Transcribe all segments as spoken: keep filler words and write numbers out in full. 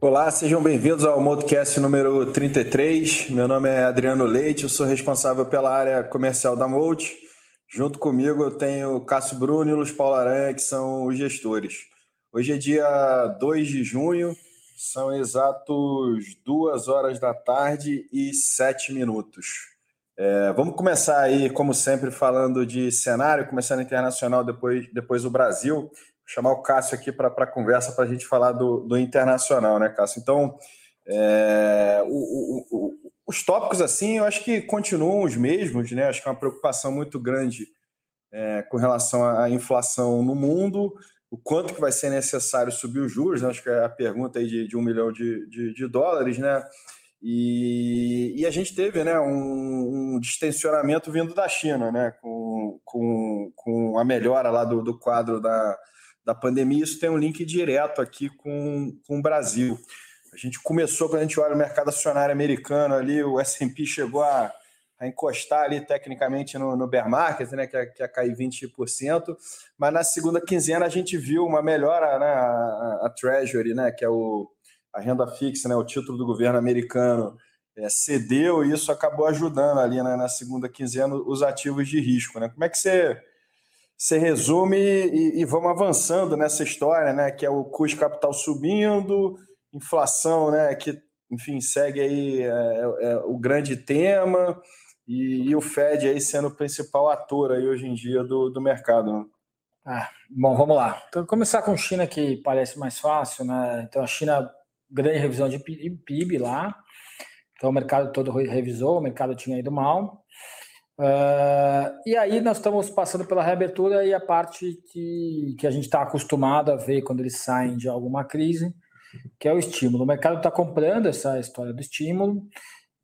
Olá, sejam bem-vindos ao MoatCast número trinta e três. Meu nome é Adriano Leite, eu sou responsável pela área comercial da Moat. Junto comigo eu tenho Cássio Bruno e Luiz Paulo Aranha, que são os gestores. Hoje é dia dois de junho, são exatos duas horas da tarde e sete minutos. É, vamos começar aí, como sempre, falando de cenário, começando internacional, depois, depois o Brasil. Chamar o Cássio aqui para a conversa para a gente falar do, do internacional, né, Cássio? Então, é, o, o, o, os tópicos, assim, eu acho que continuam os mesmos, né? Acho que é uma preocupação muito grande é, com relação à inflação no mundo, o quanto que vai ser necessário subir os juros, né? Acho que é a pergunta aí de, de um milhão de, de, de dólares, né? E, e a gente teve, né, um, um distensionamento vindo da China, né? Com, com, com a melhora lá do, do quadro da... da pandemia, isso tem um link direto aqui com, com o Brasil. A gente começou, quando a gente olha o mercado acionário americano ali, o S and P chegou a, a encostar ali tecnicamente no, no bear market, né, que ia cair vinte por cento, mas na segunda quinzena a gente viu uma melhora, né, a, a Treasury, né, que é o, a renda fixa, né, o título do governo americano, é, cedeu, e isso acabou ajudando ali, né, na segunda quinzena os ativos de risco, né? Como é que você... Você resume e, e vamos avançando nessa história, né? Que é o custo de capital subindo, inflação, né? Que, enfim, segue aí é, é, o grande tema e, e o Fed aí sendo o principal ator aí hoje em dia do, do mercado. Né? Ah, bom, vamos lá. Então, começar com China, que parece mais fácil, né? Então, a China, grande revisão de P I B lá. Então, o mercado todo revisou, o mercado tinha ido mal. Uh, e aí nós estamos passando pela reabertura e a parte que, que a gente está acostumado a ver quando eles saem de alguma crise, que é o estímulo. O mercado está comprando essa história do estímulo,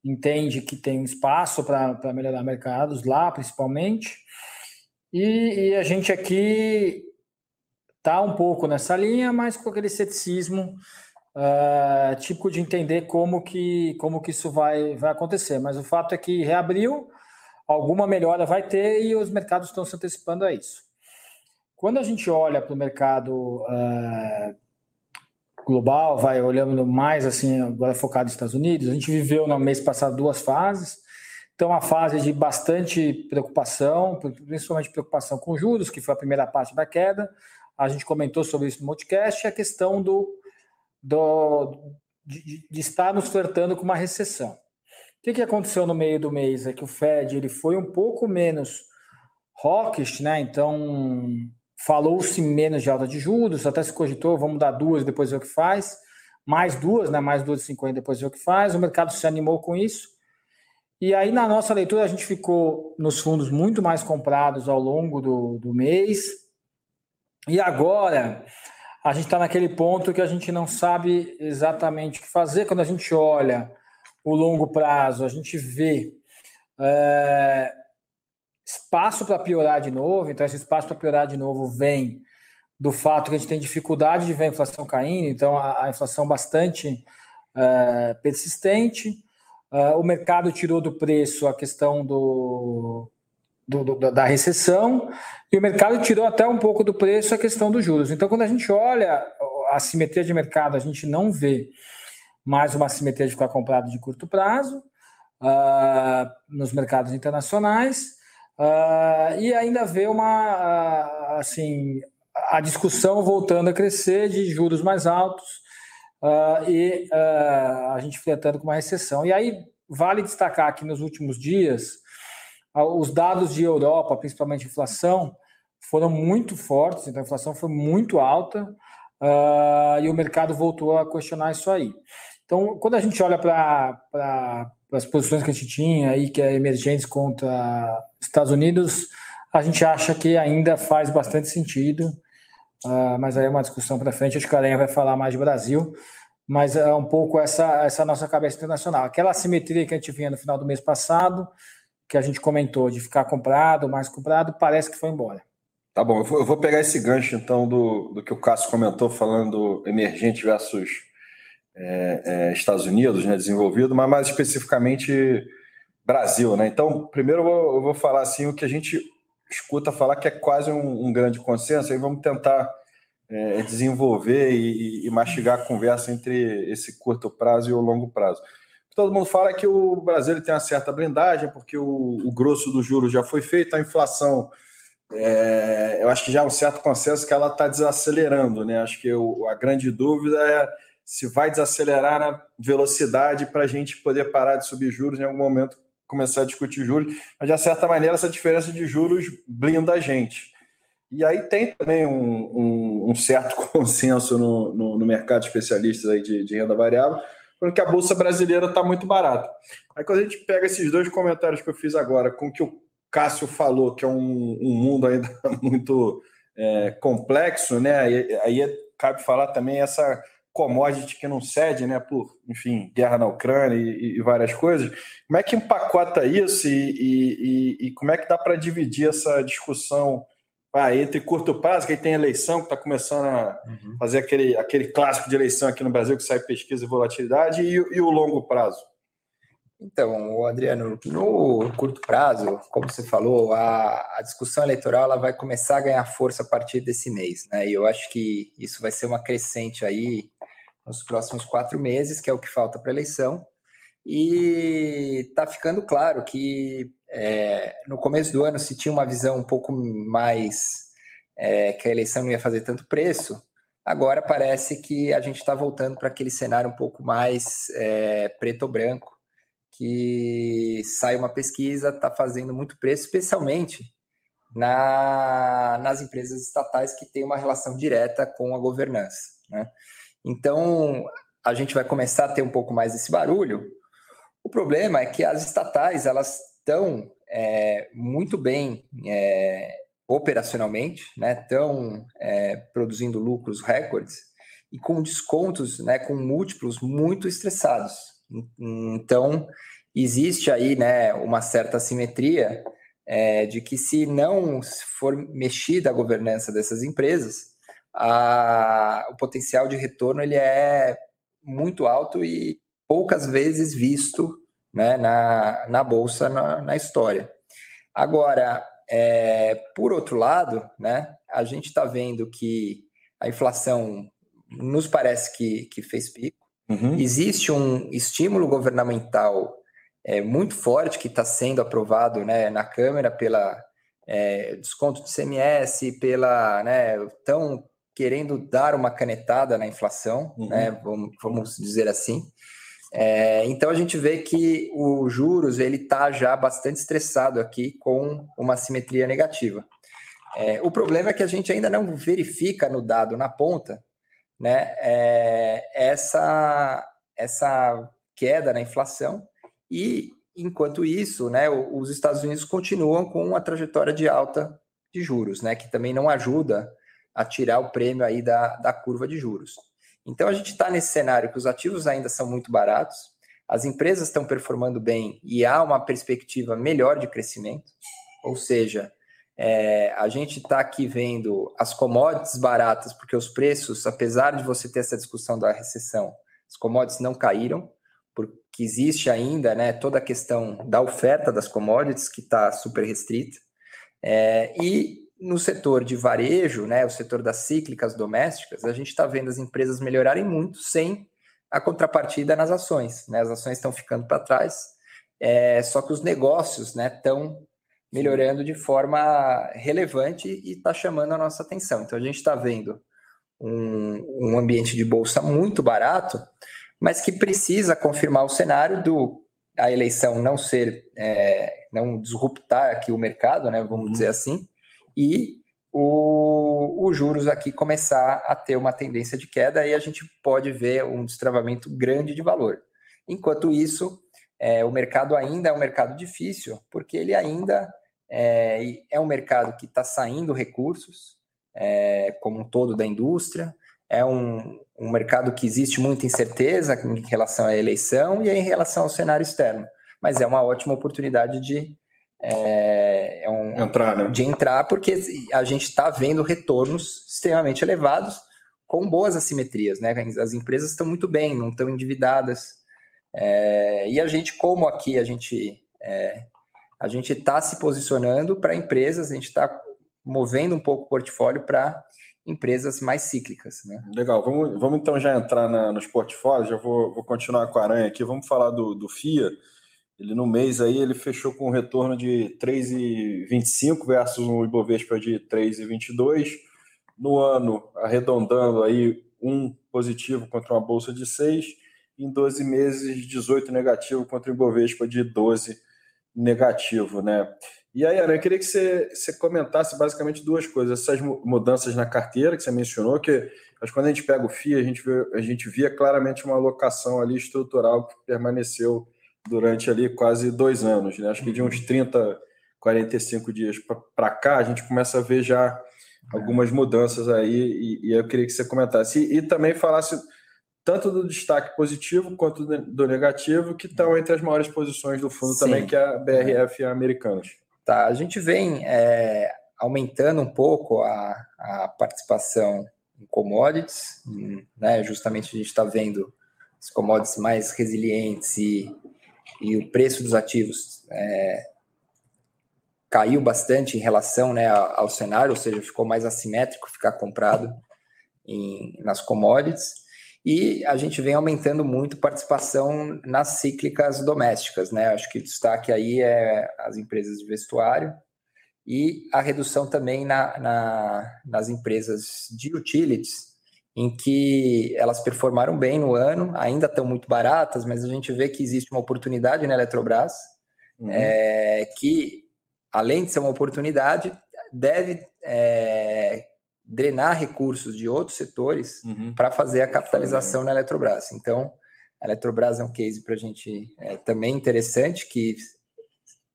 entende que tem espaço para melhorar mercados lá, principalmente, e, e a gente aqui está um pouco nessa linha, mas com aquele ceticismo uh, típico de entender como que, como que isso vai, vai acontecer. Mas o fato é que reabriu, alguma melhora vai ter e os mercados estão se antecipando a isso. Quando a gente olha para o mercado uh, global, vai olhando mais assim, agora focado nos Estados Unidos, a gente viveu no mês passado duas fases. Então, a fase de bastante preocupação, principalmente preocupação com juros, que foi a primeira parte da queda. A gente comentou sobre isso no podcast, a questão do, do, de, de estar nos flertando com uma recessão. O que, que aconteceu no meio do mês? É que o Fed ele foi um pouco menos hawkish, né? Então, falou-se menos de alta de juros, até se cogitou, vamos dar duas, depois ver o que faz. Mais duas, né? Mais duas e cinquenta, depois ver o que faz. O mercado se animou com isso. E aí, na nossa leitura, a gente ficou nos fundos muito mais comprados ao longo do, do mês. E agora, a gente está naquele ponto que a gente não sabe exatamente o que fazer. Quando a gente olha... o longo prazo, a gente vê é, espaço para piorar de novo. Então, esse espaço para piorar de novo vem do fato que a gente tem dificuldade de ver a inflação caindo, então a, a inflação bastante é, persistente. É, o mercado tirou do preço a questão do, do, do, da recessão e o mercado tirou até um pouco do preço a questão dos juros. Então, quando a gente olha a assimetria de mercado, a gente não vê mais uma assimetria de ficar comprado de curto prazo uh, nos mercados internacionais uh, e ainda vê uma, uh, assim, a discussão voltando a crescer de juros mais altos uh, e uh, a gente flertando com uma recessão. E aí vale destacar que nos últimos dias uh, os dados de Europa, principalmente inflação, foram muito fortes, então a inflação foi muito alta uh, e o mercado voltou a questionar isso aí. Então, quando a gente olha para pra, as posições que a gente tinha aí, que é emergentes contra Estados Unidos, a gente acha que ainda faz bastante sentido, uh, mas aí é uma discussão para frente, acho que a Aranha vai falar mais de Brasil, mas é um pouco essa, essa nossa cabeça internacional. Aquela assimetria que a gente vinha no final do mês passado, que a gente comentou de ficar comprado, mais comprado, parece que foi embora. Tá bom, eu vou, eu vou pegar esse gancho, então, do, do que o Cássio comentou, falando emergente versus... É, é, Estados Unidos, né, desenvolvido, mas mais especificamente Brasil, né? Então, primeiro eu vou, eu vou falar assim, o que a gente escuta falar que é quase um, um grande consenso, aí vamos tentar é, desenvolver e, e mastigar a conversa entre esse curto prazo e o longo prazo. Todo mundo fala que o Brasil tem uma certa blindagem, porque o, o grosso do juros já foi feito, a inflação, é, eu acho que já há um certo consenso que ela está desacelerando, né? Acho que eu, a grande dúvida é se vai desacelerar na velocidade para a gente poder parar de subir juros em algum momento, começar a discutir juros, mas de certa maneira essa diferença de juros blinda a gente. E aí tem também um, um, um certo consenso no, no, no mercado de especialistas aí de, de renda variável, porque a Bolsa brasileira está muito barata. Aí quando a gente pega esses dois comentários que eu fiz agora com o que o Cássio falou, que é um, um mundo ainda muito é, complexo, né? Aí, aí cabe falar também essa commodity que não cede, né? Por, enfim, guerra na Ucrânia e, e várias coisas. Como é que empacota isso e, e, e como é que dá para dividir essa discussão ah, entre curto prazo, que aí tem eleição, que está começando a uhum. fazer aquele, aquele clássico de eleição aqui no Brasil, que sai pesquisa e volatilidade, e, e o longo prazo? Então, Adriano, no curto prazo, como você falou, a, a discussão eleitoral ela vai começar a ganhar força a partir desse mês, né? E eu acho que isso vai ser uma crescente aí nos próximos quatro meses, que é o que falta para a eleição. E está ficando claro que é, no começo do ano se tinha uma visão um pouco mais é, que a eleição não ia fazer tanto preço, agora parece que a gente está voltando para aquele cenário um pouco mais é, preto ou branco, que sai uma pesquisa, está fazendo muito preço, especialmente na, nas empresas estatais que têm uma relação direta com a governança, né? Então a gente vai começar a ter um pouco mais desse barulho. O problema é que as estatais elas estão é, muito bem é, operacionalmente, né? Estão é, produzindo lucros recordes e com descontos, né? Com múltiplos muito estressados. Então, existe aí, né, uma certa assimetria é, de que se não for mexida a governança dessas empresas, a, o potencial de retorno ele é muito alto e poucas vezes visto, né, na, na Bolsa, na, na história. Agora, é, por outro lado, né, a gente está vendo que a inflação nos parece que, que fez pico. Uhum. Existe um estímulo governamental é, muito forte que está sendo aprovado, né, na Câmara pela é, desconto do I C M S, pela, né, tão querendo dar uma canetada na inflação, uhum. né, vamos, vamos dizer assim. É, então, a gente vê que o juros está já bastante estressado aqui com uma assimetria negativa. É, o problema é que a gente ainda não verifica no dado, na ponta, né, é, essa, essa queda na inflação e, enquanto isso, né, os Estados Unidos continuam com uma trajetória de alta de juros, né, que também não ajuda a tirar o prêmio aí da, da curva de juros. Então, a gente está nesse cenário que os ativos ainda são muito baratos, as empresas estão performando bem e há uma perspectiva melhor de crescimento, ou seja, é, a gente está aqui vendo as commodities baratas, porque os preços, apesar de você ter essa discussão da recessão, as commodities não caíram, porque existe ainda, né, toda a questão da oferta das commodities que está super restrita, é, e no setor de varejo, né, o setor das cíclicas domésticas, a gente está vendo as empresas melhorarem muito sem a contrapartida nas ações, né? As ações estão ficando para trás, é, só que os negócios, né, estão melhorando de forma relevante e está chamando a nossa atenção. Então, a gente está vendo um, um ambiente de bolsa muito barato, mas que precisa confirmar o cenário do a eleição não ser, é, não disruptar aqui o mercado, né, vamos uhum. dizer assim, e os juros aqui começar a ter uma tendência de queda e a gente pode ver um destravamento grande de valor. Enquanto isso, é, o mercado ainda é um mercado difícil, porque ele ainda é, é um mercado que está saindo recursos, é, como um todo da indústria, é um, um mercado que existe muita incerteza em relação à eleição e em relação ao cenário externo, mas é uma ótima oportunidade de É um, entrar, né? de entrar, porque a gente está vendo retornos extremamente elevados com boas assimetrias, né? As empresas estão muito bem, não estão endividadas, é, e a gente, como aqui a gente É, a gente está se posicionando para empresas, a gente está movendo um pouco o portfólio para empresas mais cíclicas, né? Legal, vamos, vamos então já entrar na, nos portfólios, eu vou, vou continuar com a Aranha aqui, vamos falar do, do F I A. Ele no mês aí ele fechou com um retorno de três vírgula vinte e cinco versus um Ibovespa de três vírgula vinte e dois, no ano arredondando aí um positivo contra uma bolsa de seis, em doze meses dezoito negativo contra o Ibovespa de doze negativo, né? E aí, Aranha, eu queria que você, você comentasse basicamente duas coisas, essas mudanças na carteira que você mencionou, que mas quando a gente pega o F I A, a gente, vê, a gente via claramente uma alocação ali estrutural que permaneceu durante ali quase dois anos, né? Acho que de uns trinta, quarenta e cinco dias para cá, a gente começa a ver já algumas mudanças aí, e, e eu queria que você comentasse, e, e também falasse tanto do destaque positivo quanto do negativo, que estão entre as maiores posições do fundo. Sim. Também, que é a B R F e a Americanas. Tá, a gente vem é, aumentando um pouco a, a participação em commodities, né? Justamente a gente está vendo as commodities mais resilientes e, e o preço dos ativos é, caiu bastante em relação, né, ao cenário, ou seja, ficou mais assimétrico ficar comprado em, nas commodities. E a gente vem aumentando muito participação nas cíclicas domésticas, né? Acho que o destaque aí é as empresas de vestuário e a redução também na, na, nas empresas de utilities, em que elas performaram bem no ano, ainda estão muito baratas, mas a gente vê que existe uma oportunidade na Eletrobras, uhum. é, que, além de ser uma oportunidade, deve... É, drenar recursos de outros setores, uhum. para fazer a capitalização na Eletrobras. Então, a Eletrobras é um case para a gente é, também interessante, que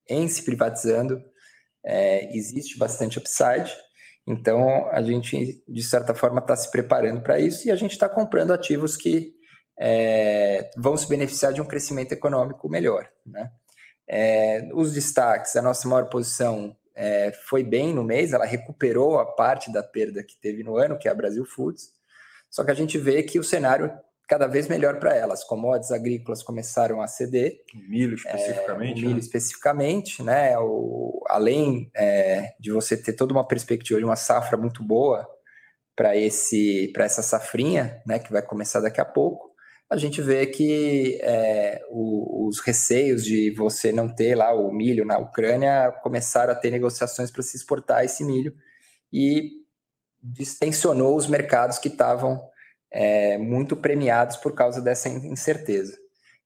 em se privatizando é, existe bastante upside. Então, a gente, de certa forma, está se preparando para isso, e a gente está comprando ativos que é, vão se beneficiar de um crescimento econômico melhor, né? É, os destaques, a nossa maior posição É, foi bem no mês, ela recuperou a parte da perda que teve no ano, que é a Brasil Foods, só que a gente vê que o cenário cada vez melhor para ela. As commodities agrícolas começaram a ceder. O milho especificamente. É, o milho, né? especificamente, né? O, além é, de você ter toda uma perspectiva de uma safra muito boa para essa safrinha, né, que vai começar daqui a pouco, a gente vê que é, o, os receios de você não ter lá o milho na Ucrânia começaram a ter negociações para se exportar esse milho, e distensionou os mercados que estavam é, muito premiados por causa dessa incerteza.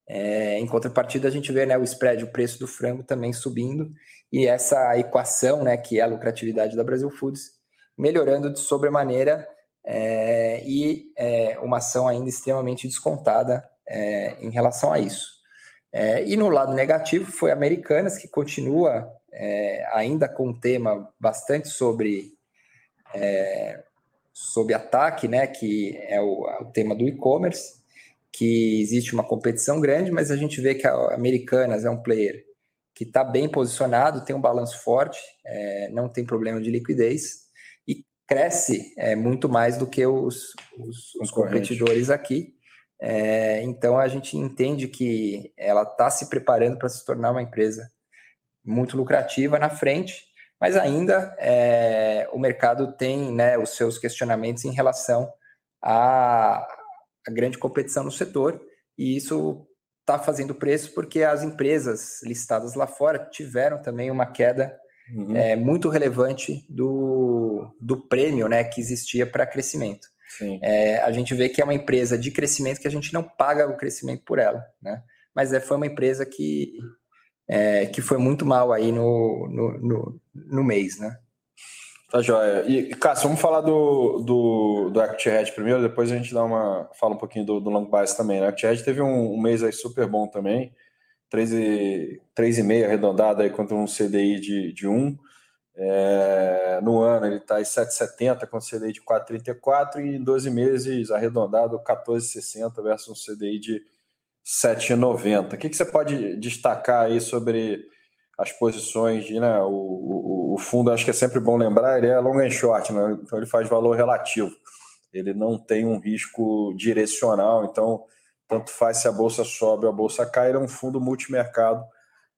É, em contrapartida, a gente vê, né, o spread, o preço do frango também subindo, e essa equação, né, que é a lucratividade da Brasil Foods, melhorando de sobremaneira. É, e é, uma ação ainda extremamente descontada é, em relação a isso. É, e no lado negativo foi Americanas, que continua é, ainda com um tema bastante sobre, é, sobre ataque, né, que é o, o tema do e-commerce, que existe uma competição grande, mas a gente vê que a Americanas é um player que está bem posicionado, tem um balanço forte, é, não tem problema de liquidez, cresce é, muito mais do que os, os, os competidores aqui. É, então, a gente entende que ela está se preparando para se tornar uma empresa muito lucrativa na frente, mas ainda é, o mercado tem, né, os seus questionamentos em relação à, à grande competição no setor, e isso está fazendo preço porque as empresas listadas lá fora tiveram também uma queda, uhum. é, muito relevante do, do prêmio, né, que existia para crescimento. Sim. É, a gente vê que é uma empresa de crescimento que a gente não paga o crescimento por ela, né? Mas é, foi uma empresa que, é, que foi muito mal aí no, no, no, no mês, né? Tá joia. E, Cássio, vamos falar do, do, do ActiRed primeiro, depois a gente dá uma, fala um pouquinho do, do long bias também, né? ActiRed teve um, um mês aí super bom também, três vírgula cinco arredondado aí contra um C D I de, de um. É, no ano ele está em sete vírgula setenta contra um C D I de quatro vírgula trinta e quatro, e em doze meses arredondado quatorze vírgula sessenta versus um C D I de sete vírgula noventa. O que, que você pode destacar aí sobre as posições de, né, o, o, o fundo? Acho que é sempre bom lembrar, ele é long and short, né? Então ele faz valor relativo, ele não tem um risco direcional, então tanto faz se a bolsa sobe ou a bolsa cai, ele é um fundo multimercado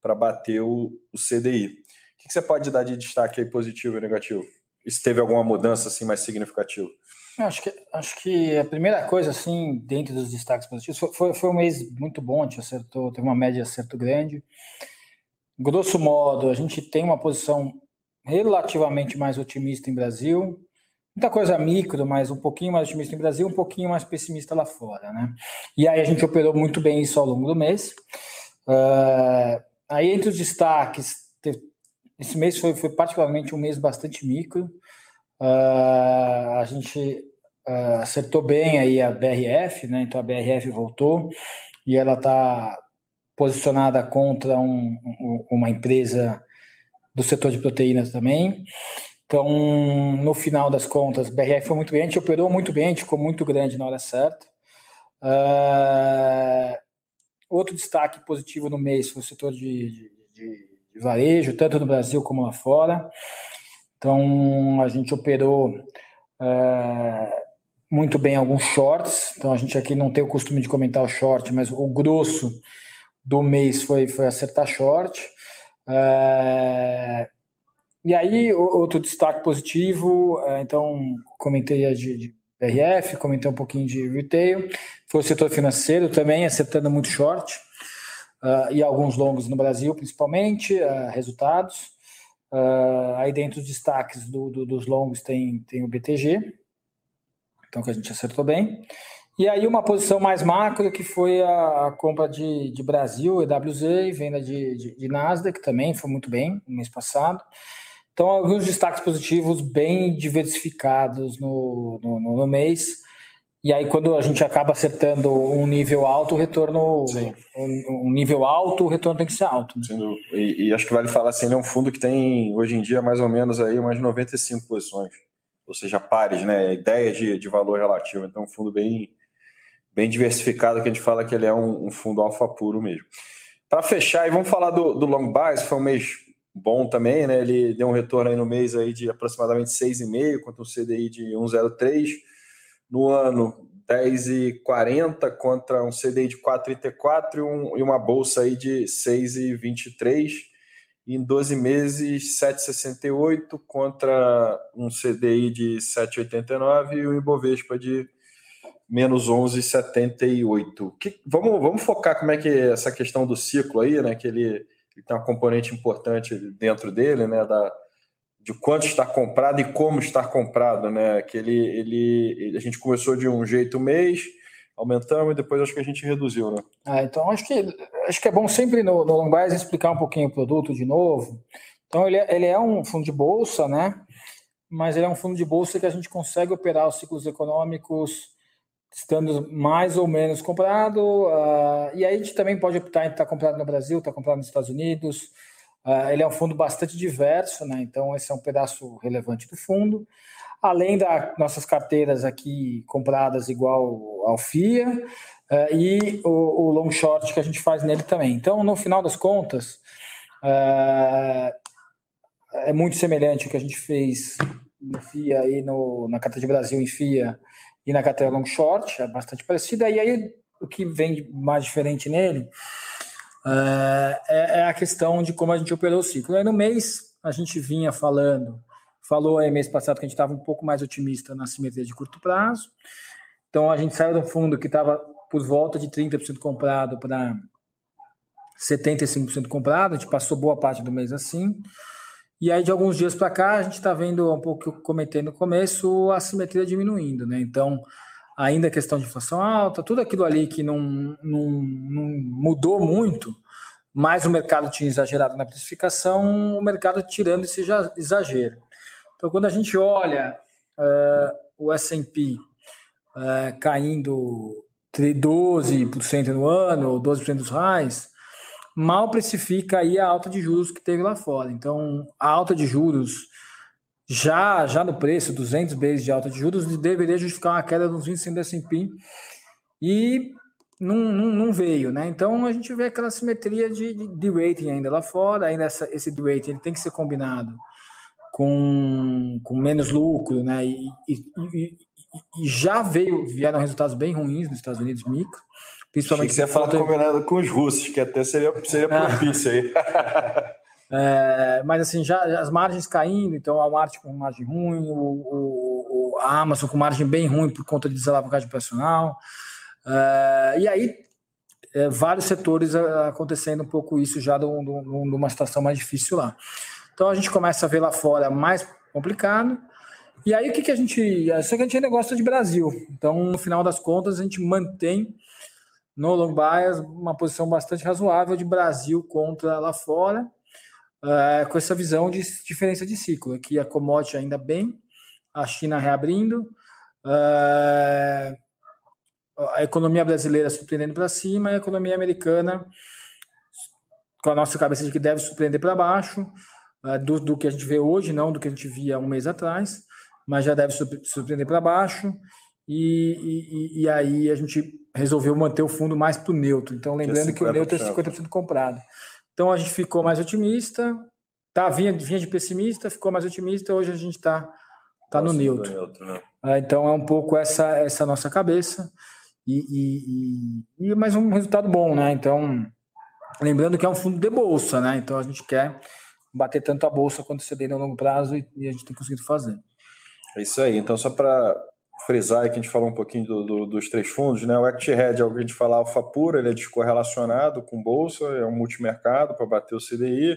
para bater o, o C D I. O que, que você pode dar de destaque aí, positivo e negativo? E se teve alguma mudança assim, mais significativa? Acho que, acho que a primeira coisa, assim, dentro dos destaques positivos, foi, foi um mês muito bom, a gente acertou, teve uma média de acerto grande. Grosso modo, a gente tem uma posição relativamente mais otimista em Brasil, muita coisa micro, mas um pouquinho mais otimista em Brasil, um pouquinho mais pessimista lá fora, né? E aí a gente operou muito bem isso ao longo do mês. Uh, aí entre os destaques, esse mês foi, foi particularmente um mês bastante micro. Uh, a gente uh, acertou bem aí a B R F, né? Então a B R F voltou e ela está posicionada contra um, um, uma empresa do setor de proteínas também. Então, no final das contas, B R F foi muito bem, a gente operou muito bem, a gente ficou muito grande na hora certa. Uh, outro destaque positivo no mês foi o setor de, de, de, de varejo, tanto no Brasil como lá fora. Então, a gente operou uh, muito bem alguns shorts. Então, a gente aqui não tem o costume de comentar o short, mas o grosso do mês foi, foi acertar short. Uh, E aí, outro destaque positivo, então, comentei de, de B R F, comentei um pouquinho de retail, foi o setor financeiro também, acertando muito short, uh, e alguns longos no Brasil, principalmente, uh, resultados. Uh, aí dentro dos destaques do, do, dos longos tem, tem o B T G, então que a gente acertou bem. E aí uma posição mais macro, que foi a, a compra de, de Brasil, E W Z, e venda de, de, de Nasdaq também, foi muito bem no mês passado. Então, alguns destaques positivos bem diversificados no, no, no mês. E aí, quando a gente acaba acertando um nível alto, o retorno... Um, um nível alto, o retorno tem que ser alto. Né? Sim, e, e acho que vale falar assim, ele é um fundo que tem, hoje em dia, mais ou menos aí, umas noventa e cinco posições. Ou seja, pares, né? Ideias de, de valor relativo. Então, um fundo bem, bem diversificado, que a gente fala que ele é um, um fundo alfa puro mesmo. Para fechar, e vamos falar do, do long buy, foi um mês... bom também, né? Ele deu um retorno aí no mês aí de aproximadamente seis vírgula cinco contra um C D I de um vírgula zero três. No ano, dez vírgula quarenta contra um C D I de quatro vírgula trinta e quatro e, um, e uma bolsa aí de seis vírgula vinte e três. Em doze meses, sete vírgula sessenta e oito contra um C D I de sete vírgula oitenta e nove e o Ibovespa de menos onze vírgula setenta e oito. Que, vamos, vamos focar como é que é essa questão do ciclo aí, né? Que ele... Ele tem uma componente importante dentro dele, né, da, de quanto está comprado e como está comprado, né, que ele, ele, ele, a gente começou de um jeito um mês, aumentamos e depois acho que a gente reduziu, né? Ah, então acho que, acho que é bom sempre no, no long bias explicar um pouquinho o produto de novo. Então ele, ele é um fundo de bolsa, né, mas ele é um fundo de bolsa que a gente consegue operar os ciclos econômicos estando mais ou menos comprado, uh, e aí a gente também pode optar em estar comprado no Brasil, estar comprado nos Estados Unidos. Uh, ele é um fundo bastante diverso, né? Então esse é um pedaço relevante do fundo. Além das nossas carteiras aqui compradas igual ao F I A uh, e o, o long short que a gente faz nele também. Então, no final das contas, uh, é muito semelhante ao que a gente fez no F I A e no, na carteira de Brasil em F I A, e na carteira long short, é bastante parecida. E aí, o que vem mais diferente nele uh, é, é a questão de como a gente operou o ciclo. Aí, no mês, a gente vinha falando, falou aí mês passado que a gente estava um pouco mais otimista na simetria de curto prazo. Então, a gente saiu do fundo que estava por volta de trinta por cento comprado para setenta e cinco por cento comprado, a gente passou boa parte do mês assim. E aí, de alguns dias para cá, a gente está vendo um pouco o que eu comentei no começo, a simetria diminuindo, né? Então, ainda a questão de inflação alta, tudo aquilo ali que não, não, não mudou muito, mas o mercado tinha exagerado na precificação, o mercado tirando esse exagero. Então, quando a gente olha uh, o S and P uh, caindo doze por cento no ano, ou doze por cento dos highs, mal precifica aí a alta de juros que teve lá fora. Então, a alta de juros, já, já no preço, duzentos bases de alta de juros, deveria justificar uma queda dos índices do S and P e não, não, não veio, né? Então, a gente vê aquela simetria de, de, de rating ainda lá fora, ainda essa, esse de rating ele tem que ser combinado com, com menos lucro, né? E, e, e, e já veio, vieram resultados bem ruins nos Estados Unidos, micro, Principalmente se você falar combinado com os russos, que até seria, seria propício aí. É, mas assim, já as margens caindo, então a Walmart com margem ruim, o, o, a Amazon com margem bem ruim por conta de desalavancagem operacional. É, e aí, é, vários setores acontecendo um pouco isso já de uma situação mais difícil lá. Então a gente começa a ver lá fora mais complicado. E aí o que, que a gente... Só que a gente ainda gosta de Brasil. Então, no final das contas, a gente mantém no long bias uma posição bastante razoável de Brasil contra lá fora. Uh, com essa visão de diferença de ciclo, aqui a commodity ainda bem, a China reabrindo, uh, a economia brasileira surpreendendo para cima, e a economia americana com a nossa cabeça de que deve surpreender para baixo, uh, do, do que a gente vê hoje, não do que a gente via um mês atrás, mas já deve surpreender para baixo, e, e, e aí a gente resolveu manter o fundo mais para o neutro, então lembrando que o neutro é cinquenta por cento comprado. Então, a gente ficou mais otimista, tá, vinha, vinha de pessimista, ficou mais otimista, hoje a gente está tá no neutro. neutro né? É, então, é um pouco essa, essa nossa cabeça, e, e, e, e mais um resultado bom, né? Então, lembrando que é um fundo de bolsa, né? Então, a gente quer bater tanto a bolsa quanto o C D I no longo prazo, e, e a gente tem conseguido fazer. É isso aí. Então, só para frisar que a gente falou um pouquinho do, do, dos três fundos, né? O Equity Hedge é o que a gente fala alfa pura, ele é descorrelacionado com bolsa, é um multimercado para bater o C D I.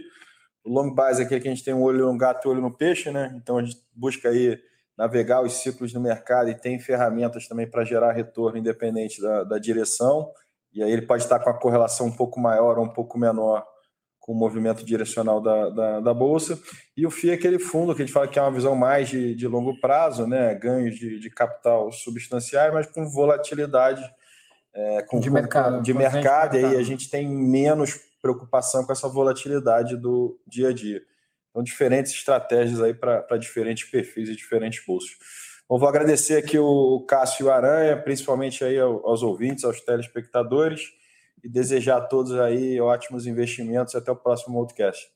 O long bias é aquele que a gente tem um olho no gato e olho no peixe, né? Então a gente busca aí navegar os ciclos do mercado e tem ferramentas também para gerar retorno independente da, da direção, e aí ele pode estar com a correlação um pouco maior ou um pouco menor com o movimento direcional da, da, da Bolsa, e o F I A é aquele fundo que a gente fala que é uma visão mais de, de longo prazo, né? Ganhos de, de capital substanciais, mas com volatilidade é, com, de mercado, com, de mercado, e aí a gente tem menos preocupação com essa volatilidade do dia a dia. Então, diferentes estratégias aí para diferentes perfis e diferentes bolsas. Bom, vou agradecer aqui o Cássio Aranha, principalmente aí aos ouvintes, aos telespectadores, e desejar a todos aí ótimos investimentos. Até o próximo podcast.